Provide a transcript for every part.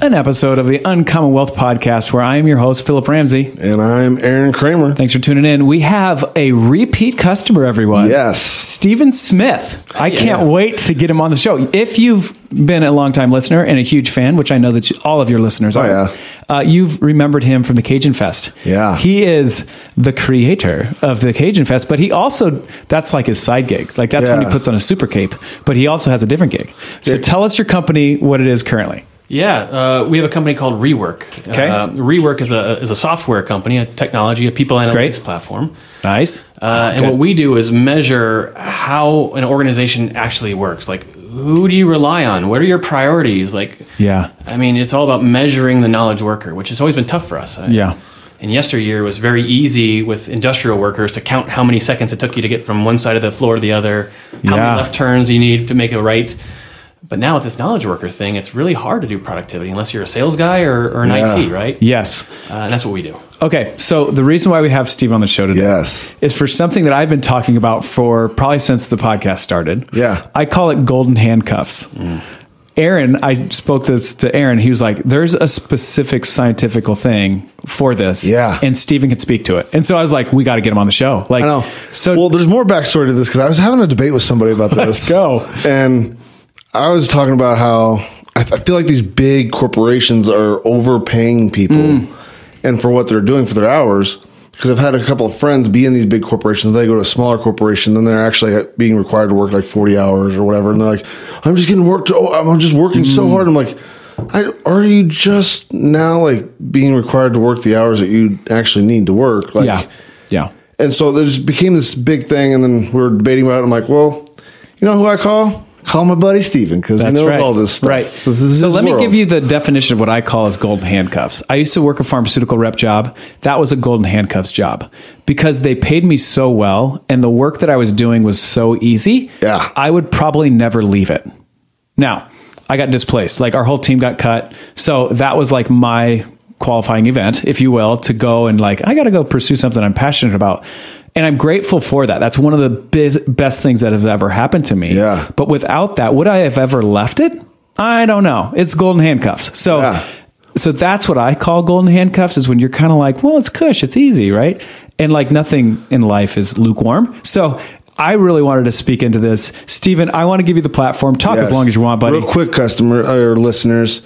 an episode of the Uncommon Wealth Podcast, where I am your host, Philip Ramsey. And I'm Aaron Kramer. Thanks for tuning in. We have a repeat customer, everyone. Yes. Stephen Smith. I can't wait to get him on the show. If you've been a longtime listener and a huge fan, which I know that all of your listeners are, you've remembered him from the Cajun Fest. Yeah. He is the creator of the Cajun Fest, but he also, that's like his side gig. Like that's when he puts on a super cape, but he also has a different gig. So tell us your company, what it is currently. Yeah, we have a company called Rework. Okay. Rework is a software company, a technology, a people analytics platform. Nice. And what we do is measure how an organization actually works. Like, who do you rely on? What are your priorities? Like, I mean, it's all about measuring the knowledge worker, which has always been tough for us. And yesteryear was very easy with industrial workers to count how many seconds it took you to get from one side of the floor to the other, how many left turns you need to make a right. But now with this knowledge worker thing, it's really hard to do productivity unless you're a sales guy or an IT, right? Yes. And that's what we do. Okay. So the reason why we have Steve on the show today is for something that I've been talking about for probably since the podcast started. Yeah. I call it golden handcuffs. Mm. Aaron, I spoke this to Aaron. He was like, there's a specific scientific thing for this. Yeah. And Stephen could speak to it. And so I was like, we got to get him on the show. Like, I know. So, well, there's more backstory to this because I was having a debate with somebody about this. Let's go. And I was talking about how I feel like these big corporations are overpaying people and for what they're doing for their hours. Because I've had a couple of friends be in these big corporations. They go to a smaller corporation, then they're actually being required to work like 40 hours or whatever. And they're like, I'm just getting worked. Oh, I'm just working so hard. I'm like, are you just now like being required to work the hours that you actually need to work? Like, yeah. And so there just became this big thing. And then we were debating about it. I'm like, well, you know who I call? Call my buddy Stephen because he knows all this stuff. Right. So, let me give you the definition of what I call as golden handcuffs. I used to work a pharmaceutical rep job. That was a golden handcuffs job because they paid me so well and the work that I was doing was so easy. Yeah. I would probably never leave it. Now, I got displaced. Like our whole team got cut. So that was like my qualifying event, if you will, to go and like, I got to go pursue something I'm passionate about. And I'm grateful for that. That's one of the best things that have ever happened to me. Yeah. But without that, would I have ever left it? I don't know. It's golden handcuffs. So, so that's what I call golden handcuffs is when you're kind of like, well, it's cush, it's easy, right? And like nothing in life is lukewarm. So I really wanted to speak into this. Stephen, I want to give you the platform. Talk as long as you want, buddy. Real quick, listeners,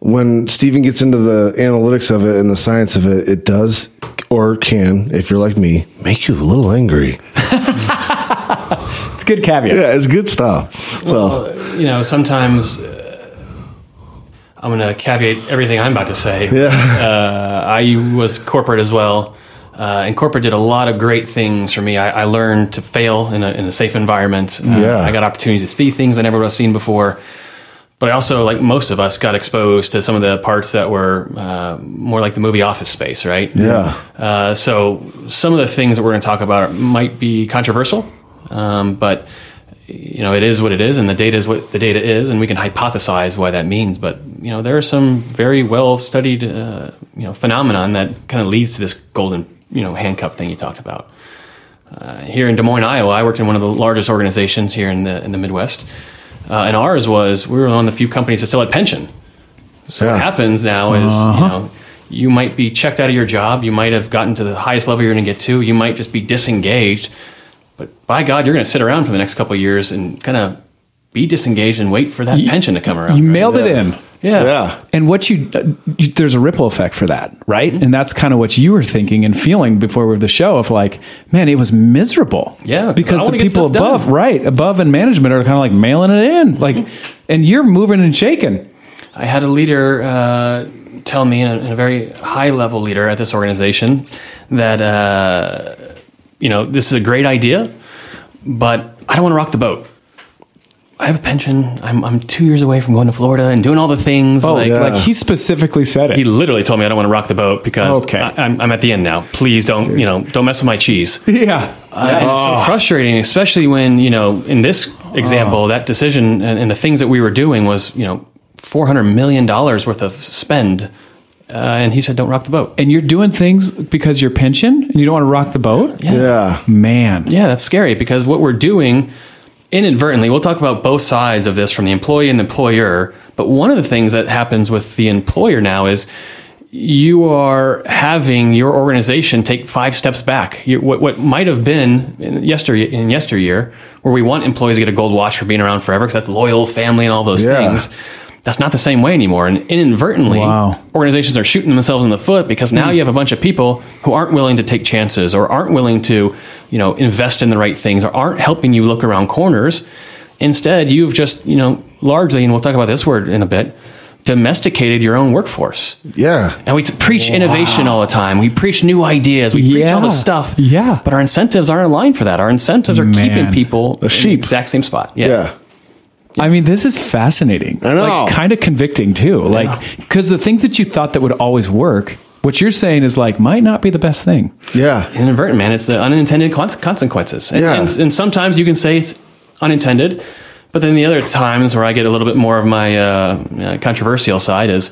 when Stephen gets into the analytics of it and the science of it, it does or can, if you're like me, make you a little angry. It's good caveat. Yeah, it's good stuff. So, well, you know, sometimes I'm going to caveat everything I'm about to say. Yeah. I was corporate as well, and corporate did a lot of great things for me. I learned to fail in a safe environment. I got opportunities to see things I never would have seen before. But I also, like most of us, got exposed to some of the parts that were more like the movie Office Space, right? Yeah. So some of the things that we're going to talk about might be controversial, but you know, it is what it is, and the data is what the data is, and we can hypothesize why that means. But you know, there are some very well-studied, phenomenon that kind of leads to this golden, handcuff thing you talked about. Here in Des Moines, Iowa, I worked in one of the largest organizations here in the Midwest. And ours was, we were one of the few companies that still had pension. So what happens now is, you might be checked out of your job. You might have gotten to the highest level you're going to get to. You might just be disengaged. But by God, you're going to sit around for the next couple of years and kind of be disengaged and wait for that pension to come around. You mailed it in. Yeah. And what you there's a ripple effect for that, right? Mm-hmm. And that's kind of what you were thinking and feeling before we were the show of like, man, it was miserable. Yeah. Because the people above, above in management are kind of like mailing it in. Like, and you're moving and shaking. I had a leader tell me, a very high level leader at this organization, that, this is a great idea, but I don't want to rock the boat. I have a pension. I'm 2 years away from going to Florida and doing all the things. Oh, yeah. Like he specifically said it. He literally told me I don't want to rock the boat because I'm at the end now. Please don't, you know, don't mess with my cheese. Yeah. And it's so frustrating, especially when, you know, in this example, that decision and the things that we were doing was, you know, $400 million worth of spend. And he said, don't rock the boat. And you're doing things because you're pension and you don't want to rock the boat? Yeah. Man. Yeah, that's scary because what we're doing... inadvertently, we'll talk about both sides of this from the employee and the employer, but one of the things that happens with the employer now is you are having your organization take 5 steps back. What might have been in yesteryear, where we want employees to get a gold watch for being around forever because that's loyal, family, and all those things. That's not the same way anymore. And inadvertently, organizations are shooting themselves in the foot because now you have a bunch of people who aren't willing to take chances or aren't willing to, you know, invest in the right things or aren't helping you look around corners. Instead, you've just, you know, largely, and we'll talk about this word in a bit, domesticated your own workforce. Yeah. And we preach innovation all the time. We preach new ideas. We preach all this stuff. Yeah. But our incentives aren't aligned for that. Our incentives are keeping people in the exact same spot. Yeah. I mean, this is fascinating. I know. Like, kind of convicting, too. Like, because the things that you thought that would always work, what you're saying is, like, might not be the best thing. Yeah. Inadvertent, man. It's the unintended consequences. And sometimes you can say it's unintended, but then the other times where I get a little bit more of my controversial side is,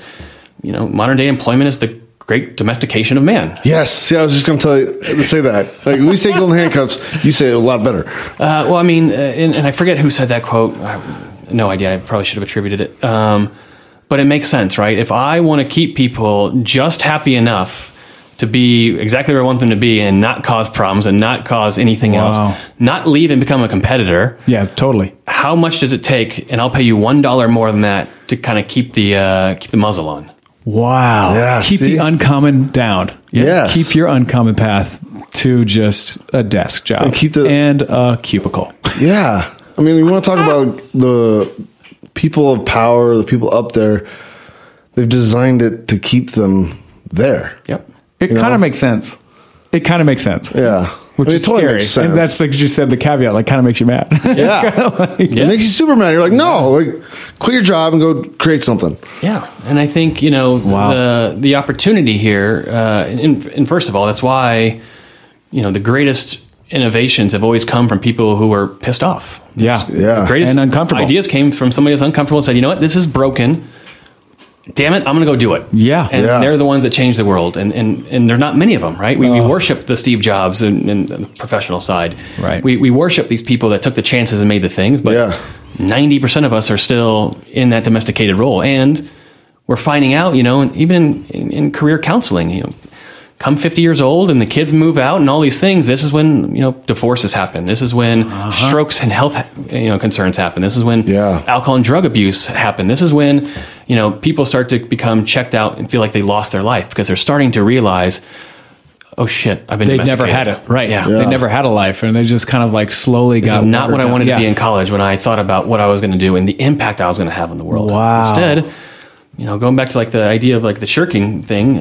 you know, modern day employment is the great domestication of man. Yes. See, I was just going to tell you, say that. Like, we say golden handcuffs, you say it a lot better. Well, I mean, and I forget who said that quote. No idea. I probably should have attributed it. But it makes sense, right? If I want to keep people just happy enough to be exactly where I want them to be and not cause problems and not cause anything else, not leave and become a competitor. Yeah, totally. How much does it take? And I'll pay you $1 more than that to kind of keep the muzzle on. Wow. Yeah, keep the uncommon down. Yes. Keep your uncommon path to just a desk job and, and a cubicle. Yeah. I mean, we want to talk about the people of power, the people up there. They've designed it to keep them there. Yep. It kind of makes sense. Yeah. Which is totally scary. Makes sense. And that's, like you said, the caveat, like, kind of makes you mad. Yeah. It makes you super mad. You're like, no, like, quit your job and go create something. Yeah. And I think, you know, the opportunity here, and first of all, that's why, you know, the greatest innovations have always come from people who were pissed off. Yeah. The greatest and uncomfortable ideas came from somebody that's uncomfortable and said, you know what, this is broken. Damn it, I'm going to go do it. Yeah. And they're the ones that change the world. And there are not many of them, right? We worship the Steve Jobs and the professional side. Right. We worship these people that took the chances and made the things, but 90% of us are still in that domesticated role. And we're finding out, you know, and even in career counseling, you know, come 50 years old and the kids move out and all these things, this is when, you know, divorces happen. This is when strokes and health, you know, concerns happen. This is when alcohol and drug abuse happen. This is when, you know, people start to become checked out and feel like they lost their life because they're starting to realize, oh shit, I've been they never had it. Right. Yeah. They never had a life and they just kind of like slowly this got is not what down. I wanted to be in college when I thought about what I was going to do and the impact I was going to have on the world. Wow. Instead, you know, going back to like the idea of like the shirking thing,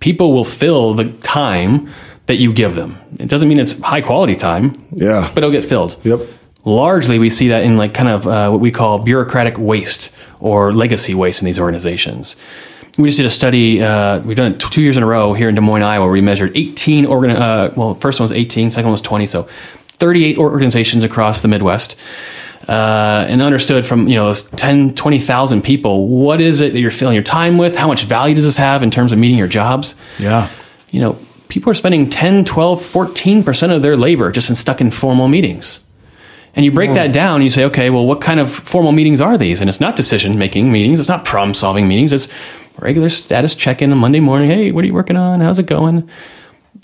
people will fill the time that you give them. It doesn't mean it's high quality time, but it'll get filled. Yep. Largely, we see that in like kind of what we call bureaucratic waste or legacy waste in these organizations. We just did a study. We've done it 2 years in a row here in Des Moines, Iowa, where we measured 18 well, first one was 18, second one was 20, so 38 organizations across the Midwest. And understood from, you know, 10, 20,000 people, what is it that you're filling your time with? How much value does this have in terms of meeting your jobs? Yeah. You know, people are spending 10, 12, 14% of their labor just stuck in formal meetings. And you break that down and you say, okay, well, what kind of formal meetings are these? And it's not decision-making meetings. It's not problem-solving meetings. It's regular status check-in on Monday morning. Hey, what are you working on? How's it going?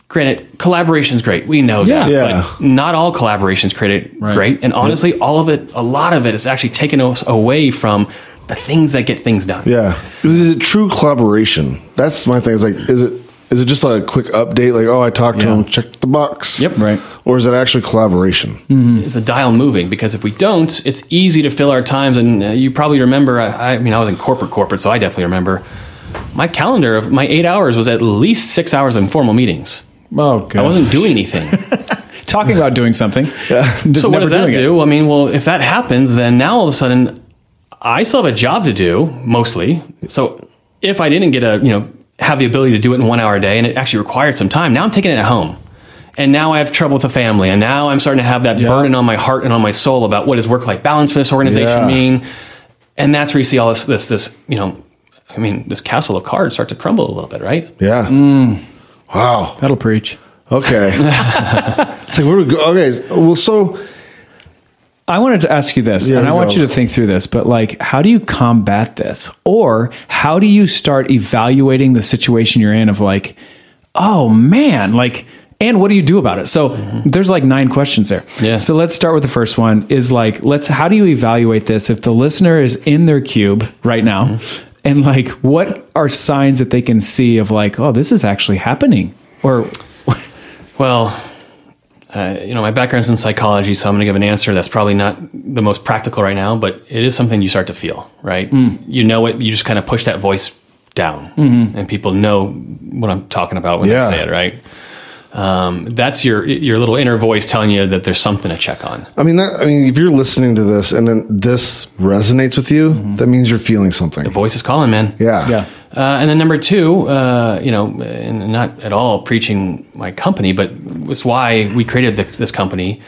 Granted, collaboration's great. We know that. Yeah. But not all collaboration's great. And honestly, all of it, a lot of it is actually taken us away from the things that get things done. Yeah. Is it true collaboration? That's my thing. It's like, is it just like a quick update? Like, oh, I talked to him, checked the box. Yep. Right. Or is it actually collaboration? Mm-hmm. Is the dial moving? Because if we don't, it's easy to fill our times. And you probably remember, I mean, I was in corporate, so I definitely remember my calendar of my 8 hours was at least 6 hours in formal meetings. Oh, God. I wasn't doing anything. talking about doing something. Yeah. So what does that do? It. I mean, well, if that happens, then now all of a sudden I still have a job to do mostly. So if I didn't get a, you know, have the ability to do it in 1 hour a day and it actually required some time, now I'm taking it at home. And now I have trouble with the family. And now I'm starting to have that burden on my heart and on my soul about what does work-life balance for this organization mean? And that's where you see all this, you know, I mean, this castle of cards start to crumble a little bit, right? Yeah. Mm. Wow. That'll preach. Okay. It's like, okay. Well, so I wanted to ask you this, and I want you to think through this, but like, how do you combat this? Or how do you start evaluating the situation you're in of like, oh man, like, and what do you do about it? So there's like 9 questions there. Yeah. So let's start with the first one is like, how do you evaluate this? If the listener is in their cube right now and like, what are signs that they can see of like, oh, this is actually happening? Or, well, you know, my background's in psychology, so I'm going to give an answer that's probably not the most practical right now, but it is something you start to feel, right? You know it, you just kind of push that voice down and people know what I'm talking about when I say it, right? That's your little inner voice telling you that there's something to check on. I mean, if you're listening to this and then this resonates with you, that means you're feeling something. The voice is calling, man. Yeah. Yeah. And then number 2, you know, and not at all preaching my company, but it's why we created this company.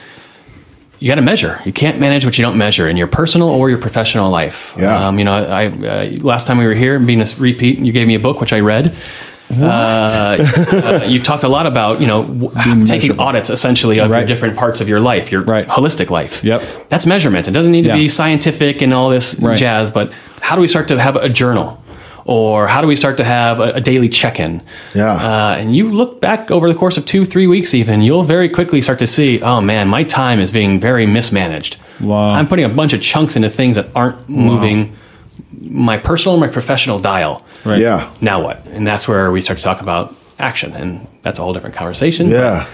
You got to measure. You can't manage what you don't measure in your personal or your professional life. Yeah. You know, I last time we were here, being a repeat, you gave me a book, which I read. What? You've talked a lot about, you know, taking audits essentially of your different parts of your life, your holistic life. Yep. That's measurement. It doesn't need to be scientific and all this jazz, but how do we start to have a journal? Or how do we start to have a daily check-in? Yeah. And you look back over the course of 2-3 weeks even, you'll very quickly start to see, oh man, my time is being very mismanaged. Wow. I'm putting a bunch of chunks into things that aren't moving my personal and my professional dial. Right. Yeah. Now what? And that's where we start to talk about action. And that's a whole different conversation. Yeah.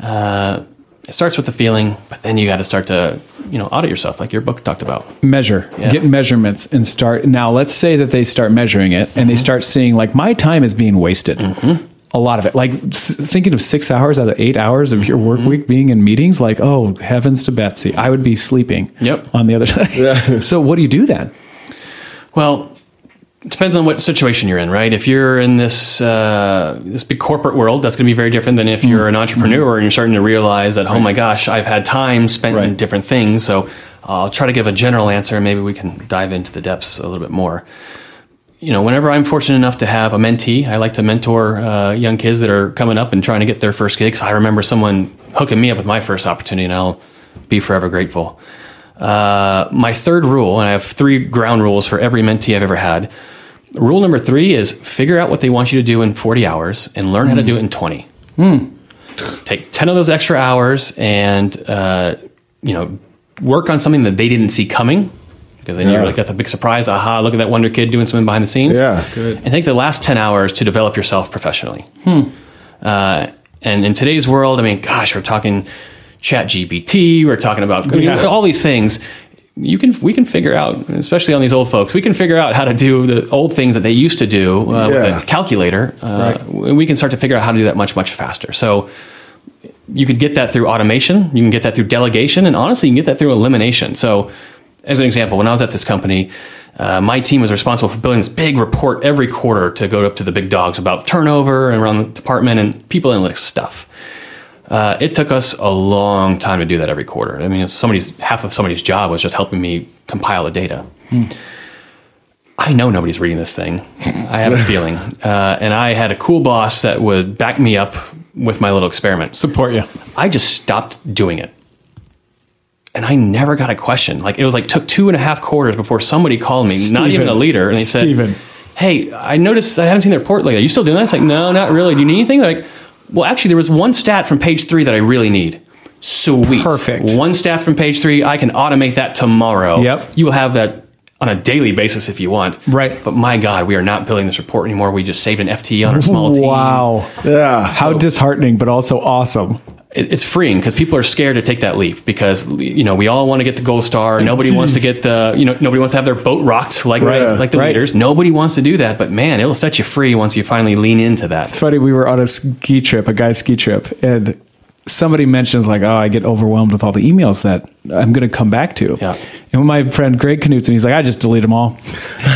But, it starts with the feeling, but then you got to start to, you know, audit yourself, like your book talked about. Measure, get measurements and start. Now, let's say that they start measuring it and they start seeing like my time is being wasted. A lot of it, like thinking of 6 hours out of 8 hours of your work week being in meetings, like, oh, heavens to Betsy, I would be sleeping on the other side. Yeah. So what do you do then? Well, it depends on what situation you're in, right? If you're in this this big corporate world, that's going to be very different than if you're an entrepreneur and you're starting to realize that, oh my gosh, I've had time spent in different things. So I'll try to give a general answer and maybe we can dive into the depths a little bit more. You know, whenever I'm fortunate enough to have a mentee, I like to mentor young kids that are coming up and trying to get their first gigs. I remember someone hooking me up with my first opportunity and I'll be forever grateful. My third rule, and I have 3 ground rules for every mentee I've ever had. Rule number 3 is figure out what they want you to do in 40 hours and learn how to do it in 20. Take 10 of those extra hours and, you know, work on something that they didn't see coming because they never got the big surprise. Aha, look at that wonder kid doing something behind the scenes. Yeah, good. And take the last 10 hours to develop yourself professionally. And in today's world, I mean, gosh, we're talking ChatGPT, we're talking about all these things. We can figure out, especially on these old folks, we can figure out how to do the old things that they used to do with a calculator. We can start to figure out how to do that much, much faster. So you could get that through automation. You can get that through delegation. And honestly, you can get that through elimination. So as an example, when I was at this company, my team was responsible for building this big report every quarter to go up to the big dogs about turnover and around the department and people analytics stuff. It took us a long time to do that every quarter. I mean, half of somebody's job was just helping me compile the data. I know nobody's reading this thing. I have a feeling. And I had a cool boss that would back me up with my little experiment. Support you. I just stopped doing it. And I never got a question. Like, it was like took 2.5 quarters before somebody called me, not even a leader. And they said, hey, I noticed I haven't seen the report lately. Are you still doing that? It's like, no, not really. Do you need anything? They're like, well, actually, there was one stat from page 3 that I really need. Sweet. Perfect. One stat from page 3. I can automate that tomorrow. Yep. You will have that on a daily basis if you want. Right. But my God, we are not building this report anymore. We just saved an FTE on our small team. Wow. Yeah. So, how disheartening, but also awesome. It's freeing because people are scared to take that leap because, you know, we all want to get the gold star. Nobody wants to get nobody wants to have their boat rocked like the leaders. Nobody wants to do that. But man, it'll set you free once you finally lean into that. It's funny. We were on a ski trip, a guy's ski trip, and somebody mentions like, oh, I get overwhelmed with all the emails that I'm going to come back to. Yeah. And when my friend Greg Knutson, he's like, I just delete them all.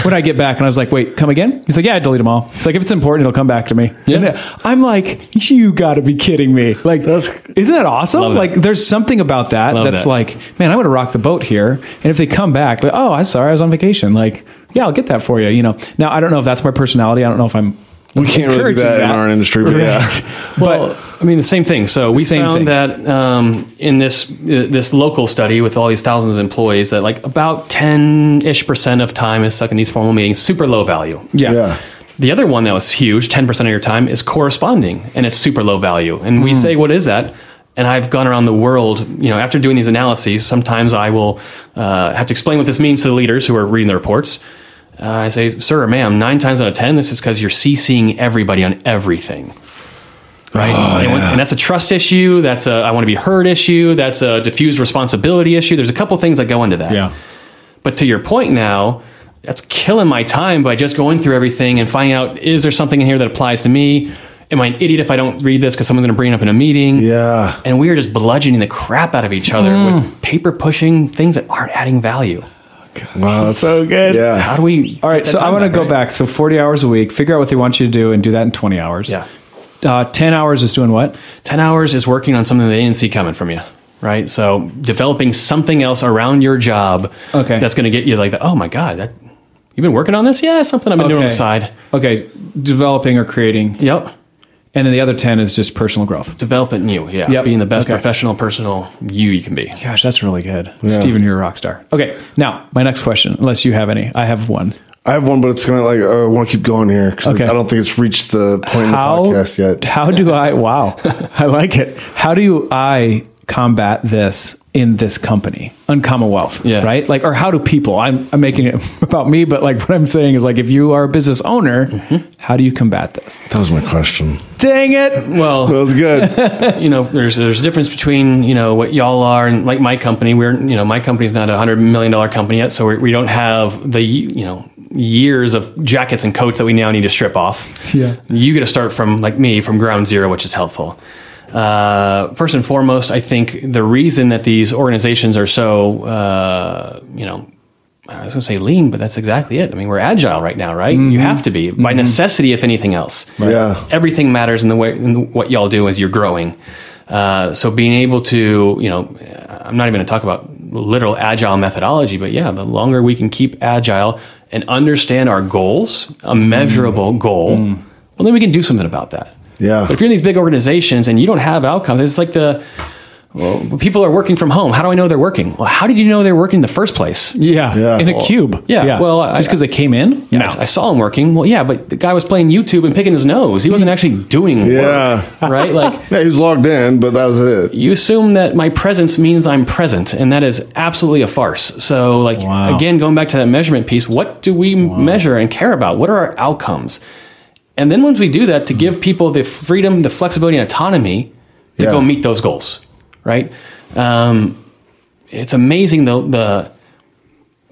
When I get back and I was like, wait, come again? He's like, yeah, I delete them all. It's like, if it's important, it'll come back to me. Yeah. And I'm like, you gotta be kidding me. Like, isn't that awesome? Like that. There's something about that. Love that's that. Like, man, I'm going to rock the boat here. And if they come back, like, oh, I'm sorry, I was on vacation. Like, yeah, I'll get that for you. You know, now I don't know if that's my personality. I don't know if I'm, we can't really do that in our industry, but right. Yeah. Well, I mean, the same thing. So we found that in this local study with all these thousands of employees that like about 10-ish% of time is stuck in these formal meetings, super low value. Yeah. The other one that was huge, 10% of your time is corresponding, and it's super low value. And we say, what is that? And I've gone around the world, you know, after doing these analyses, sometimes I will have to explain what this means to the leaders who are reading the reports. I say, sir or ma'am, 9 times out of 10, this is because you're CCing everybody on everything, right? And that's a trust issue. That's a I want to be heard issue. That's a diffused responsibility issue. There's a couple things that go into that. Yeah. But to your point now, that's killing my time by just going through everything and finding out, is there something in here that applies to me? Am I an idiot if I don't read this because someone's going to bring it up in a meeting? Yeah. And we are just bludgeoning the crap out of each other with paper pushing things that aren't adding value. God, wow, that's so good. Yeah. How do we? All right. So I want to go back. So 40 hours a week, figure out what they want you to do and do that in 20 hours. Yeah. 10 hours is doing what? 10 hours is working on something they didn't see coming from you. Right. So developing something else around your job. Okay. That's going to get you like, oh my God, that you've been working on this? Yeah. Something I've been doing on the side. Okay. Developing or creating. Yep. And then the other 10 is just personal growth. Developing you, yeah. Yep. Being the best professional, personal you can be. Gosh, that's really good. Yeah. Stephen, you're a rock star. Okay, now, my next question, unless you have any. I have one, but it's going to like, I want to keep going here because I don't think it's reached the point in the podcast yet. How do I, wow, I like it. How do I combat this in this company? Uncommon Wealth, right? Like, or how do people, I'm making it about me, but like what I'm saying is like, if you are a business owner, how do you combat this? That was my question. Dang it. Well, that was good. You know, there's a difference between, you know, what y'all are and like my company, we're, you know, my company's not $100 million company yet. So we don't have the, you know, years of jackets and coats that we now need to strip off. Yeah. You get to start from like me from ground zero, which is helpful. First and foremost, I think the reason that these organizations are so, you know, I was going to say lean, but that's exactly it. I mean, we're agile right now, right? You have to be by necessity, if anything else. Right? Yeah. Everything matters in the way in what y'all do as you're growing. So being able to, you know, I'm not even going to talk about literal agile methodology, but yeah, the longer we can keep agile and understand our goals, a measurable goal, well, then we can do something about that. Yeah. But if you're in these big organizations and you don't have outcomes, it's like people are working from home. How do I know they're working? Well, how did you know they were working in the first place? Yeah. In a cube. Yeah. Well, just because they came in? Yeah. No. I saw him working. Well, yeah, but the guy was playing YouTube and picking his nose. He wasn't actually doing work. Right? Like, he was logged in, but that was it. You assume that my presence means I'm present, and that is absolutely a farce. So, like, again, going back to that measurement piece, what do we measure and care about? What are our outcomes? And then once we do that, to give people the freedom, the flexibility, and autonomy to go meet those goals, right? It's amazing the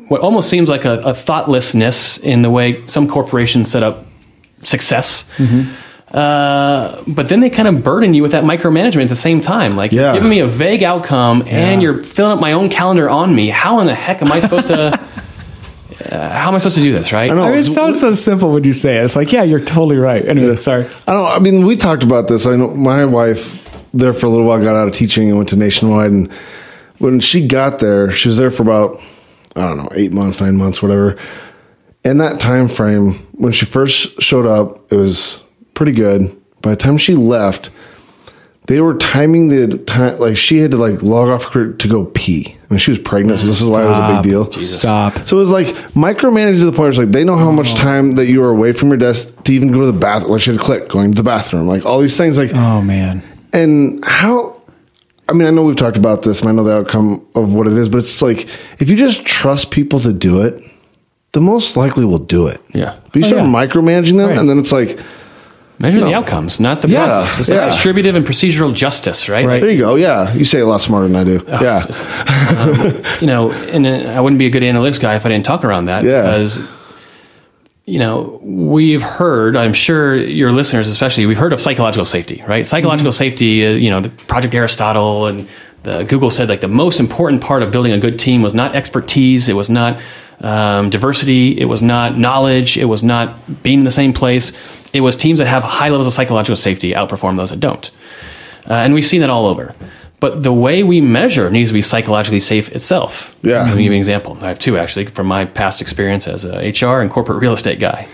what almost seems like a thoughtlessness in the way some corporations set up success. But then they kind of burden you with that micromanagement at the same time. Like, you're giving me a vague outcome, and you're filling up my own calendar on me. How in the heck am I supposed to... how am I supposed to do this, right? I mean, it sounds so simple when you say it. It's like, yeah, you're totally right. Anyway, sorry. I mean, we talked about this. I know my wife there for a little while got out of teaching and went to Nationwide. And when she got there, she was there for about, 8 months, 9 months, whatever. In that time frame, when she first showed up, it was pretty good. By the time she left, they were timing the time, like she had to like log off to go pee. I mean, she was pregnant, so this is why it was a big deal. Jesus. Stop. So it was like micromanaged to the point where it's like, they know how much time that you were away from your desk to even go to the bathroom. Like she had to click going to the bathroom, like all these things. Like, oh man. And how, I mean, I know we've talked about this and I know the outcome of what it is, but it's like, if you just trust people to do it, the most likely will do it. Yeah. But you start micromanaging them, and then it's like, measure the outcomes, not the process. It's like distributive and procedural justice, right? There you go. Yeah. You say it a lot smarter than I do. Oh, yeah. Just, you know, and I wouldn't be a good analytics guy if I didn't talk around that because you know, we've heard, I'm sure your listeners especially, we've heard of psychological safety, right? Psychological safety, you know, the Project Aristotle and the Google said like the most important part of building a good team was not expertise, it was not diversity, it was not knowledge, it was not being in the same place. It was teams that have high levels of psychological safety outperform those that don't. And we've seen that all over. But the way we measure needs to be psychologically safe itself. Yeah. Let me give you an example. I have two, actually, from my past experience as an HR and corporate real estate guy.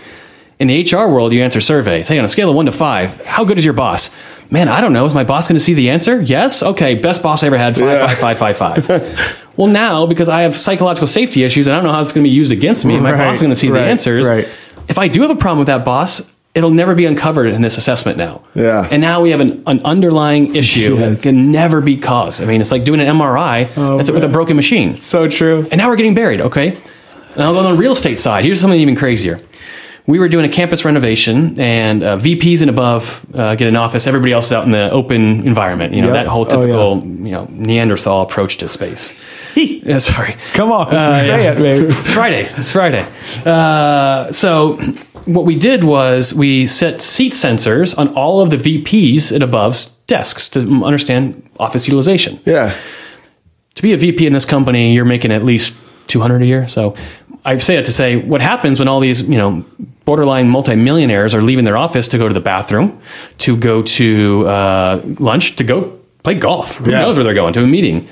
In the HR world, you answer surveys. Hey, on a scale of 1 to 5, how good is your boss? Man, I don't know. Is my boss going to see the answer? Yes? Okay, best boss I ever had, five. Well, now, because I have psychological safety issues, and I don't know how it's going to be used against me, my boss is going to see the answers. Right. If I do have a problem with that boss, it'll never be uncovered in this assessment now. Yeah. And now we have an underlying issue that can never be caused. I mean, it's like doing an MRI with a broken machine. So true. And now we're getting buried, okay? Now on the real estate side, here's something even crazier. We were doing a campus renovation, and VPs and above get an office. Everybody else is out in the open environment. You know, that whole typical you know, Neanderthal approach to space. Sorry. Come on. Say it, babe. It's Friday. So what we did was we set seat sensors on all of the VPs and above's desks to understand office utilization. Yeah. To be a VP in this company, you're making at least $200 a year. So I say that to say what happens when all these, you know, borderline multimillionaires are leaving their office to go to the bathroom, to go to lunch, to go play golf. Who knows where they're going? To a meeting.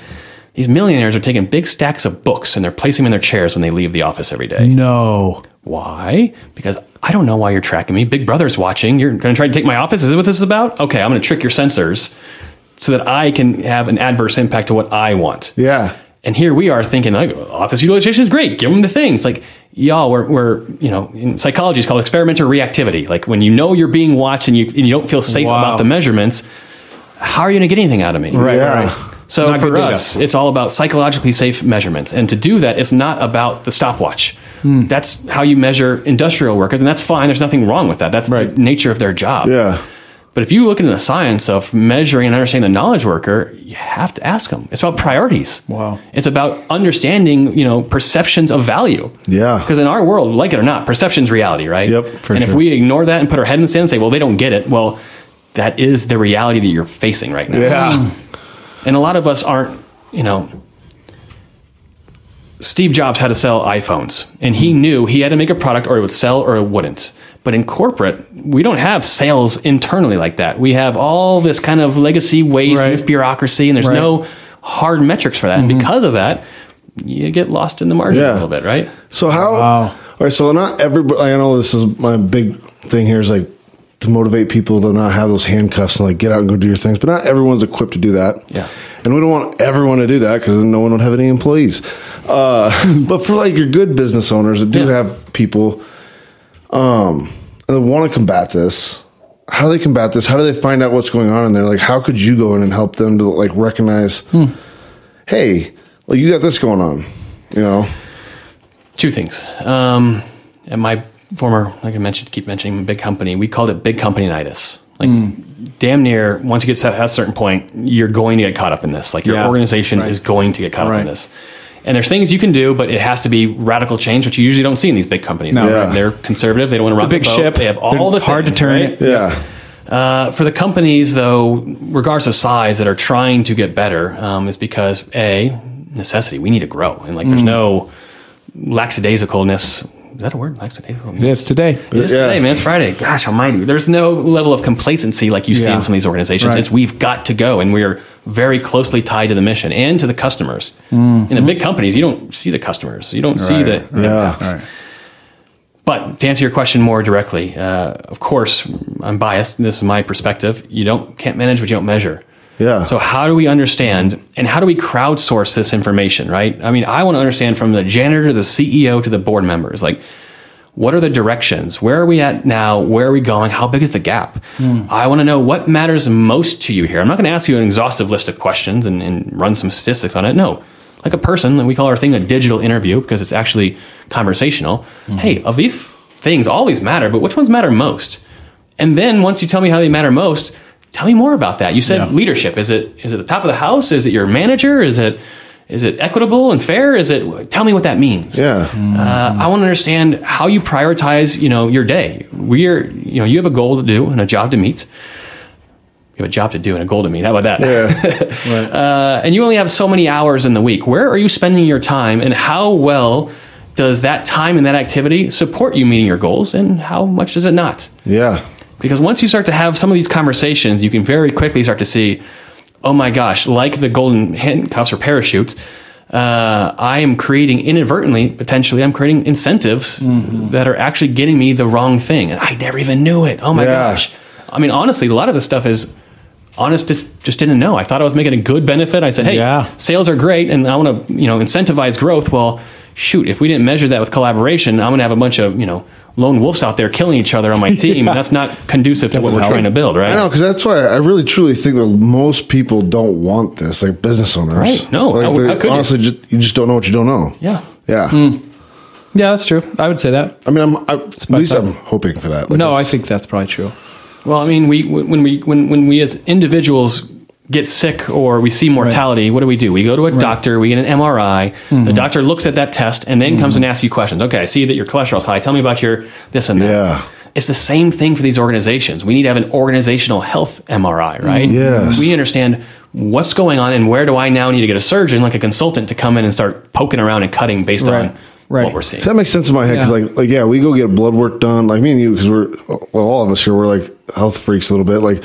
These millionaires are taking big stacks of books and they're placing them in their chairs when they leave the office every day. No. Why? Because I don't know why you're tracking me. Big Brother's watching. You're going to try to take my office? Is this what this is about? Okay, I'm going to trick your sensors so that I can have an adverse impact to what I want. Yeah. And here we are thinking, like, office utilization is great. Give them the things. Like, y'all, we're you know, in psychology, it's called experimental reactivity. Like, when you know you're being watched and you don't feel safe about the measurements, how are you going to get anything out of me? Right. So not for us, it's all about psychologically safe measurements. And to do that, it's not about the stopwatch. That's how you measure industrial workers, and that's fine. There's nothing wrong with that. That's the nature of their job. Yeah. But if you look into the science of measuring and understanding the knowledge worker, you have to ask them. It's about priorities. Wow. It's about understanding, you know, perceptions of value. Yeah. Because in our world, like it or not, perception's reality, right? Yep. And if we ignore that and put our head in the sand and say, well, they don't get it, well, that is the reality that you're facing right now. Yeah. And a lot of us aren't, you know, Steve Jobs had to sell iPhones, and he knew he had to make a product or it would sell or it wouldn't. But in corporate, we don't have sales internally like that. We have all this kind of legacy waste and this bureaucracy, and there's no hard metrics for that. And because of that, you get lost in the margin a little bit, right? So how... Wow. All right, so not everybody... I know this is my big thing here is like to motivate people to not have those handcuffs and like get out and go do your things. But not everyone's equipped to do that. Yeah. And we don't want everyone to do that because then no one would have any employees. But for like your good business owners that do have people... and they want to combat this. How do they combat this? How do they find out what's going on in there? Like, how could you go in and help them to like recognize, hey, like you got this going on, you know? Two things. At my former, like I mentioned, keep mentioning big company, we called it big company-nitis. Like damn near, once you get to a certain point, you're going to get caught up in this. Like your organization is going to get caught up in this. And there's things you can do, but it has to be radical change, which you usually don't see in these big companies. No. Yeah. They're conservative. They don't want to rock the boat. It's a big ship. They have all the things. It's hard to turn it. Yeah. For the companies, though, regardless of size, that are trying to get better, is because, A, necessity. We need to grow. And, like, there's no lackadaisicalness. Is that a word? Lackadaisical? It is today. It is today, man. It's Friday. Gosh almighty. There's no level of complacency like you see in some of these organizations. It's we've got to go, and we're very closely tied to the mission and to the customers. In the big companies, you don't see the customers. You don't see the impacts. Right. But to answer your question more directly, of course, I'm biased. This is my perspective. You can't manage what you don't measure. Yeah. So how do we understand and how do we crowdsource this information, right? I mean, I want to understand from the janitor to the CEO to the board members, like, what are the directions? Where are we at now? Where are we going? How big is the gap? I want to know what matters most to you here. I'm not going to ask you an exhaustive list of questions and run some statistics on it. No. Like a person, and we call our thing a digital interview because it's actually conversational. Hey, of these things, all these matter, but which ones matter most? And then once you tell me how they matter most, tell me more about that. You said leadership. Is it the top of the house? Is it your manager? Is it Is it equitable and fair? Is it? Tell me what that means. Yeah. I want to understand how you prioritize, your day. You have a goal to do and a job to meet. You have a job to do and a goal to meet. How about that? Yeah. Right. And you only have so many hours in the week. Where are you spending your time, and how well does that time and that activity support you meeting your goals, and how much does it not? Yeah. Because once you start to have some of these conversations, you can very quickly start to see, oh my gosh, like the golden handcuffs or parachutes, I am creating inadvertently, potentially, I'm creating incentives that are actually getting me the wrong thing. And I never even knew it. Oh my gosh. I mean, honestly, a lot of this stuff is honest, just didn't know. I thought I was making a good benefit. I said, hey, sales are great, and I want to, incentivize growth. Well, shoot, if we didn't measure that with collaboration, I'm going to have a bunch of, lone wolves out there killing each other on my team, and that's not conducive to what we're trying to build, right? I know, because that's why I really truly think that most people don't want this, like business owners. Right, no. Honestly, you just don't know what you don't know. Yeah. Yeah. Mm. Yeah, that's true. I would say that. I mean, at least I'm hoping for that. No, I think that's probably true. Well, I mean, when we as individuals get sick or we see mortality, what do? We go to a doctor, we get an MRI, the doctor looks at that test and then comes and asks you questions. Okay, I see that your cholesterol's high. Tell me about your this and that. Yeah. It's the same thing for these organizations. We need to have an organizational health MRI, right? Yes. We understand what's going on and where do I now need to get a surgeon, like a consultant, to come in and start poking around and cutting based on what we're seeing. So that makes sense in my head. Yeah. Cause we go get blood work done. Like me and you, because all of us here, we're like health freaks a little bit.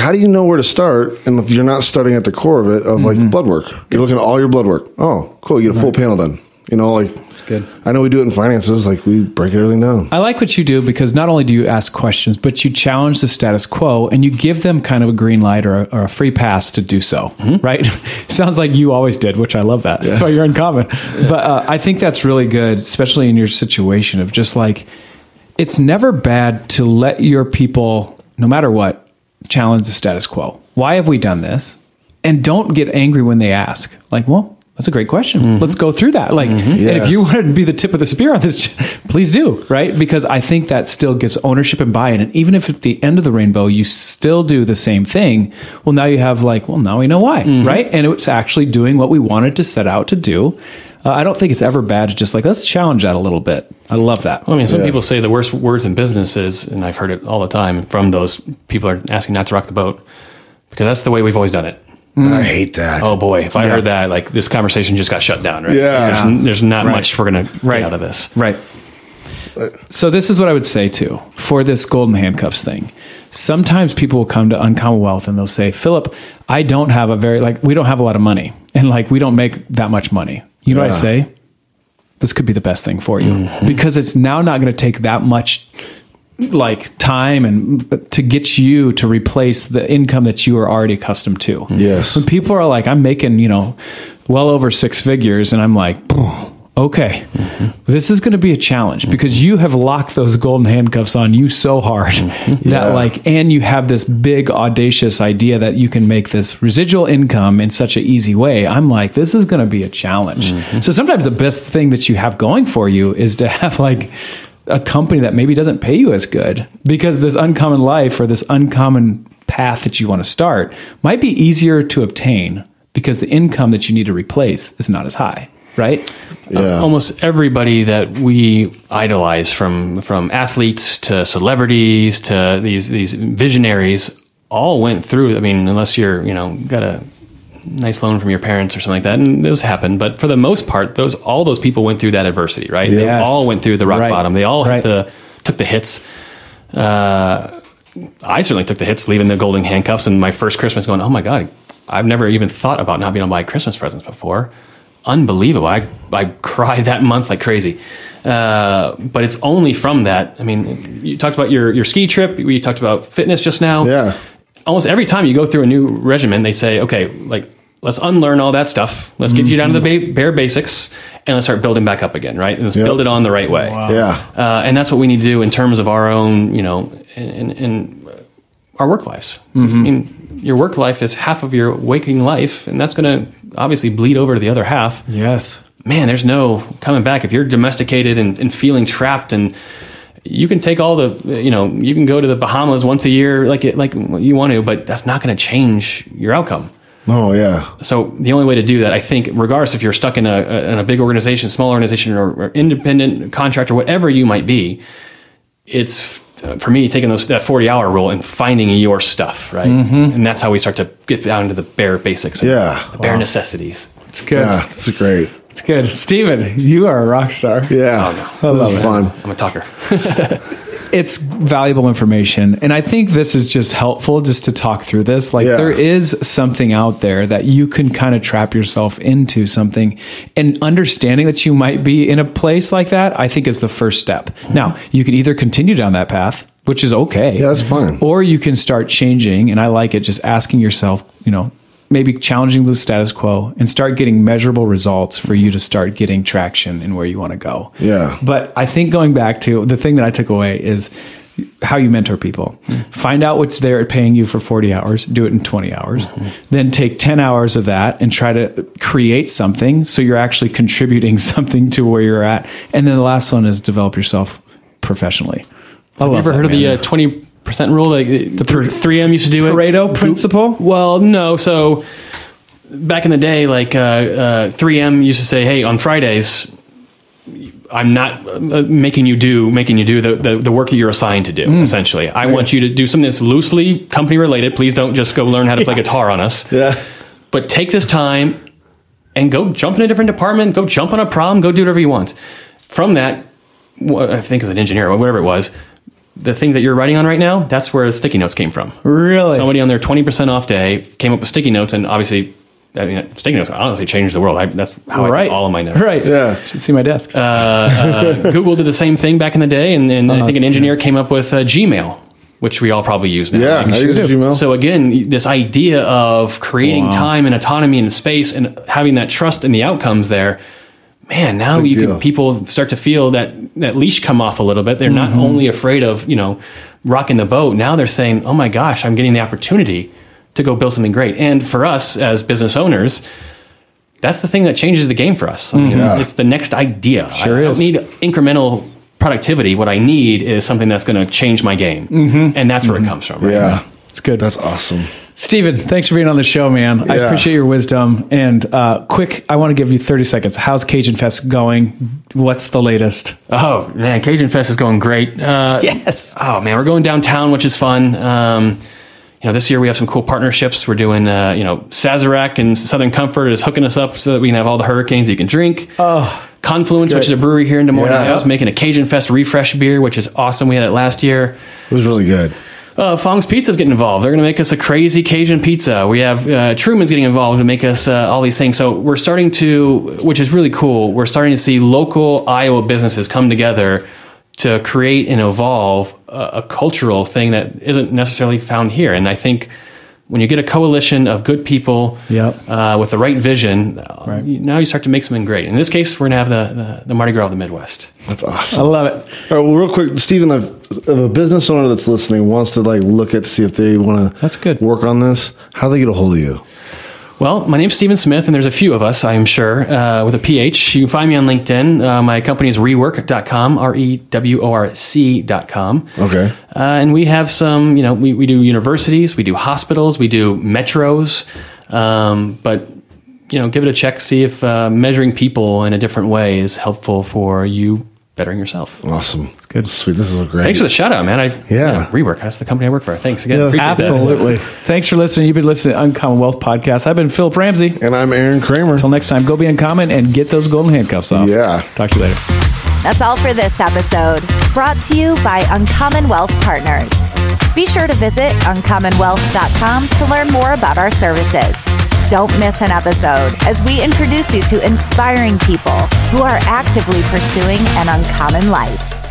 How do you know where to start? And if you're not starting at the core of it, blood work, you're looking at all your blood work. Oh, cool. You get a full panel done. It's good. I know we do it in finances. We break everything down. I like what you do because not only do you ask questions, but you challenge the status quo and you give them kind of a green light or a free pass to do so. Mm-hmm. Right? Sounds like you always did, which I love that. Yeah. That's why you're Uncommon. Yes. But I think that's really good, especially in your situation of just it's never bad to let your people, no matter what, challenge the status quo. Why have we done this? And don't get angry when they ask. Well, that's a great question. Mm-hmm. Let's go through that. And if you wanted to be the tip of the spear on this, please do, right? Because I think that still gives ownership and buy-in. And even if at the end of the rainbow, you still do the same thing, well, now you have now we know why, right? And it's actually doing what we wanted to set out to do. I don't think it's ever bad to just let's challenge that a little bit. I love that. Well, I mean, some people say the worst words in business is, and I've heard it all the time from those people are asking not to rock the boat, because that's the way we've always done it. Mm. I hate that. Oh boy. If I heard that, this conversation just got shut down, right? Yeah. There's not much we're going to get out of this. Right. So this is what I would say too, for this golden handcuffs thing. Sometimes people will come to Uncommon Wealth and they'll say, Philip, I don't have a very, we don't have a lot of money and we don't make that much money. You know what I say? This could be the best thing for you because it's now not going to take that much time and to get you to replace the income that you are already accustomed to. Yes. When people are I'm making, well over six figures and I'm okay, this is going to be a challenge because you have locked those golden handcuffs on you so hard that and you have this big audacious idea that you can make this residual income in such an easy way. I'm this is going to be a challenge. So sometimes the best thing that you have going for you is to have a company that maybe doesn't pay you as good, because this uncommon life or this uncommon path that you want to start might be easier to obtain because the income that you need to replace is not as high. Right? Yeah. Almost everybody that we idolize, from athletes to celebrities to these visionaries, all went through. I mean, unless you're got a nice loan from your parents or something like that, and those happen. But for the most part, all those people went through that adversity, right? Yes. They all went through the rock bottom. They all took the hits. I certainly took the hits, leaving the golden handcuffs, and my first Christmas going, oh my God, I've never even thought about not being able to buy Christmas presents before. Unbelievable. I cried that month like crazy. But it's only from that. I mean, you talked about your ski trip. We talked about fitness just now. Yeah. Almost every time you go through a new regimen, they say, okay, let's unlearn all that stuff. Let's get you down to the bare basics and let's start building back up again, right? And let's build it on the right way. Wow. Yeah. And that's what we need to do in terms of our own, in our work lives. I mean, your work life is half of your waking life, and that's going to obviously bleed over to the other half. Yes. Man, there's no coming back. If you're domesticated and feeling trapped, and you can take all the, you can go to the Bahamas once a year like you want to, but that's not going to change your outcome. Oh, yeah. So the only way to do that, I think, regardless if you're stuck in a big organization, small organization, or independent contractor, whatever you might be, it's, for me, taking that 40-hour rule and finding your stuff, right? Mm-hmm. And that's how we start to get down to the bare basics. Yeah. The bare necessities. It's good. Yeah, it's great. It's good. Stephen, you are a rock star. Yeah. Oh, no. I love it. Fun. I'm a talker. It's valuable information. And I think this is just helpful just to talk through this. Like there is something out there that you can kind of trap yourself into something, and understanding that you might be in a place like that, I think is the first step. Mm-hmm. Now you can either continue down that path, which is okay. Yeah, that's fine. Or you can start changing. And I like it. Just asking yourself, maybe challenging the status quo, and start getting measurable results for you to start getting traction in where you want to go. Yeah. But I think going back to the thing that I took away is how you mentor people. Mm-hmm. Find out what they're paying you for 40 hours, do it in 20 hours, mm-hmm. then take 10 hours of that and try to create something so you're actually contributing something to where you're at. And then the last one is develop yourself professionally. Have you ever heard of the 20% rule, like the 3M used to do it? Pareto principle? Well, no. So back in the day, like 3M used to say, "Hey, on Fridays, I'm not making you do the work that you're assigned to do. Essentially, I want you to do something that's loosely company related. Please don't just go learn how to play guitar on us. Yeah, but take this time and go jump in a different department. Go jump on a prom. Go do whatever you want. From that, I think it was an engineer or whatever it was." The things that you're writing on right now, that's where the sticky notes came from. Really? Somebody on their 20% off day came up with sticky notes, and obviously, sticky notes honestly changed the world. That's how I did all of my notes. Right, yeah. Should see my desk. Google did the same thing back in the day, and I think an engineer came up with Gmail, which we all probably use now. Yeah, I use Gmail. So again, this idea of creating time and autonomy and space and having that trust in the outcomes there, man, now people start to feel that leash come off a little bit. They're not only afraid of, rocking the boat. Now they're saying, oh my gosh, I'm getting the opportunity to go build something great. And for us as business owners, that's the thing that changes the game for us. Mm-hmm. It's the next idea. I don't need incremental productivity. What I need is something that's going to change my game. Mm-hmm. And that's where it comes from. Right? Yeah. It's good. That's awesome. Stephen, thanks for being on the show, man. Yeah. I appreciate your wisdom. And I want to give you 30 seconds. How's Cajun Fest going? What's the latest? Oh, man, Cajun Fest is going great. Yes. Oh, man, we're going downtown, which is fun. This year we have some cool partnerships. We're doing, Sazerac and Southern Comfort is hooking us up so that we can have all the hurricanes you can drink. Oh, Confluence, which is a brewery here in Des Moines. Yeah. I was making a Cajun Fest refresh beer, which is awesome. We had it last year. It was really good. Fong's Pizza is getting involved. They're going to make us a crazy Cajun pizza. We have Truman's getting involved to make us all these things. So we're starting to, which is really cool, we're starting to see local Iowa businesses come together to create and evolve a cultural thing that isn't necessarily found here. And I think when you get a coalition of good people with the right vision, now you start to make something great. In this case, we're going to have the Mardi Gras of the Midwest. That's awesome. I love it. All right, well, real quick, Stephen, if a business owner that's listening wants to look at, see if they want to work on this, how do they get a hold of you? Well, my name's Stephen Smith, and there's a few of us, I'm sure, with a PH. You can find me on LinkedIn. My company is Reworc.com, REWORC.com. Okay. And we have some, we do universities, we do hospitals, we do metros. But, give it a check. See if measuring people in a different way is helpful for you bettering yourself. Awesome. It's good. Sweet. This is great. Thanks for the shout out, man. Rework. That's the company I work for. Thanks again. Yeah, absolutely. Thanks for listening. You've been listening to Uncommon Wealth Podcast. I've been Philip Ramsey. And I'm Aaron Kramer. Until next time, go be uncommon and get those golden handcuffs off. Yeah. Talk to you later. That's all for this episode. Brought to you by Uncommon Wealth Partners. Be sure to visit uncommonwealth.com to learn more about our services. Don't miss an episode as we introduce you to inspiring people who are actively pursuing an uncommon life.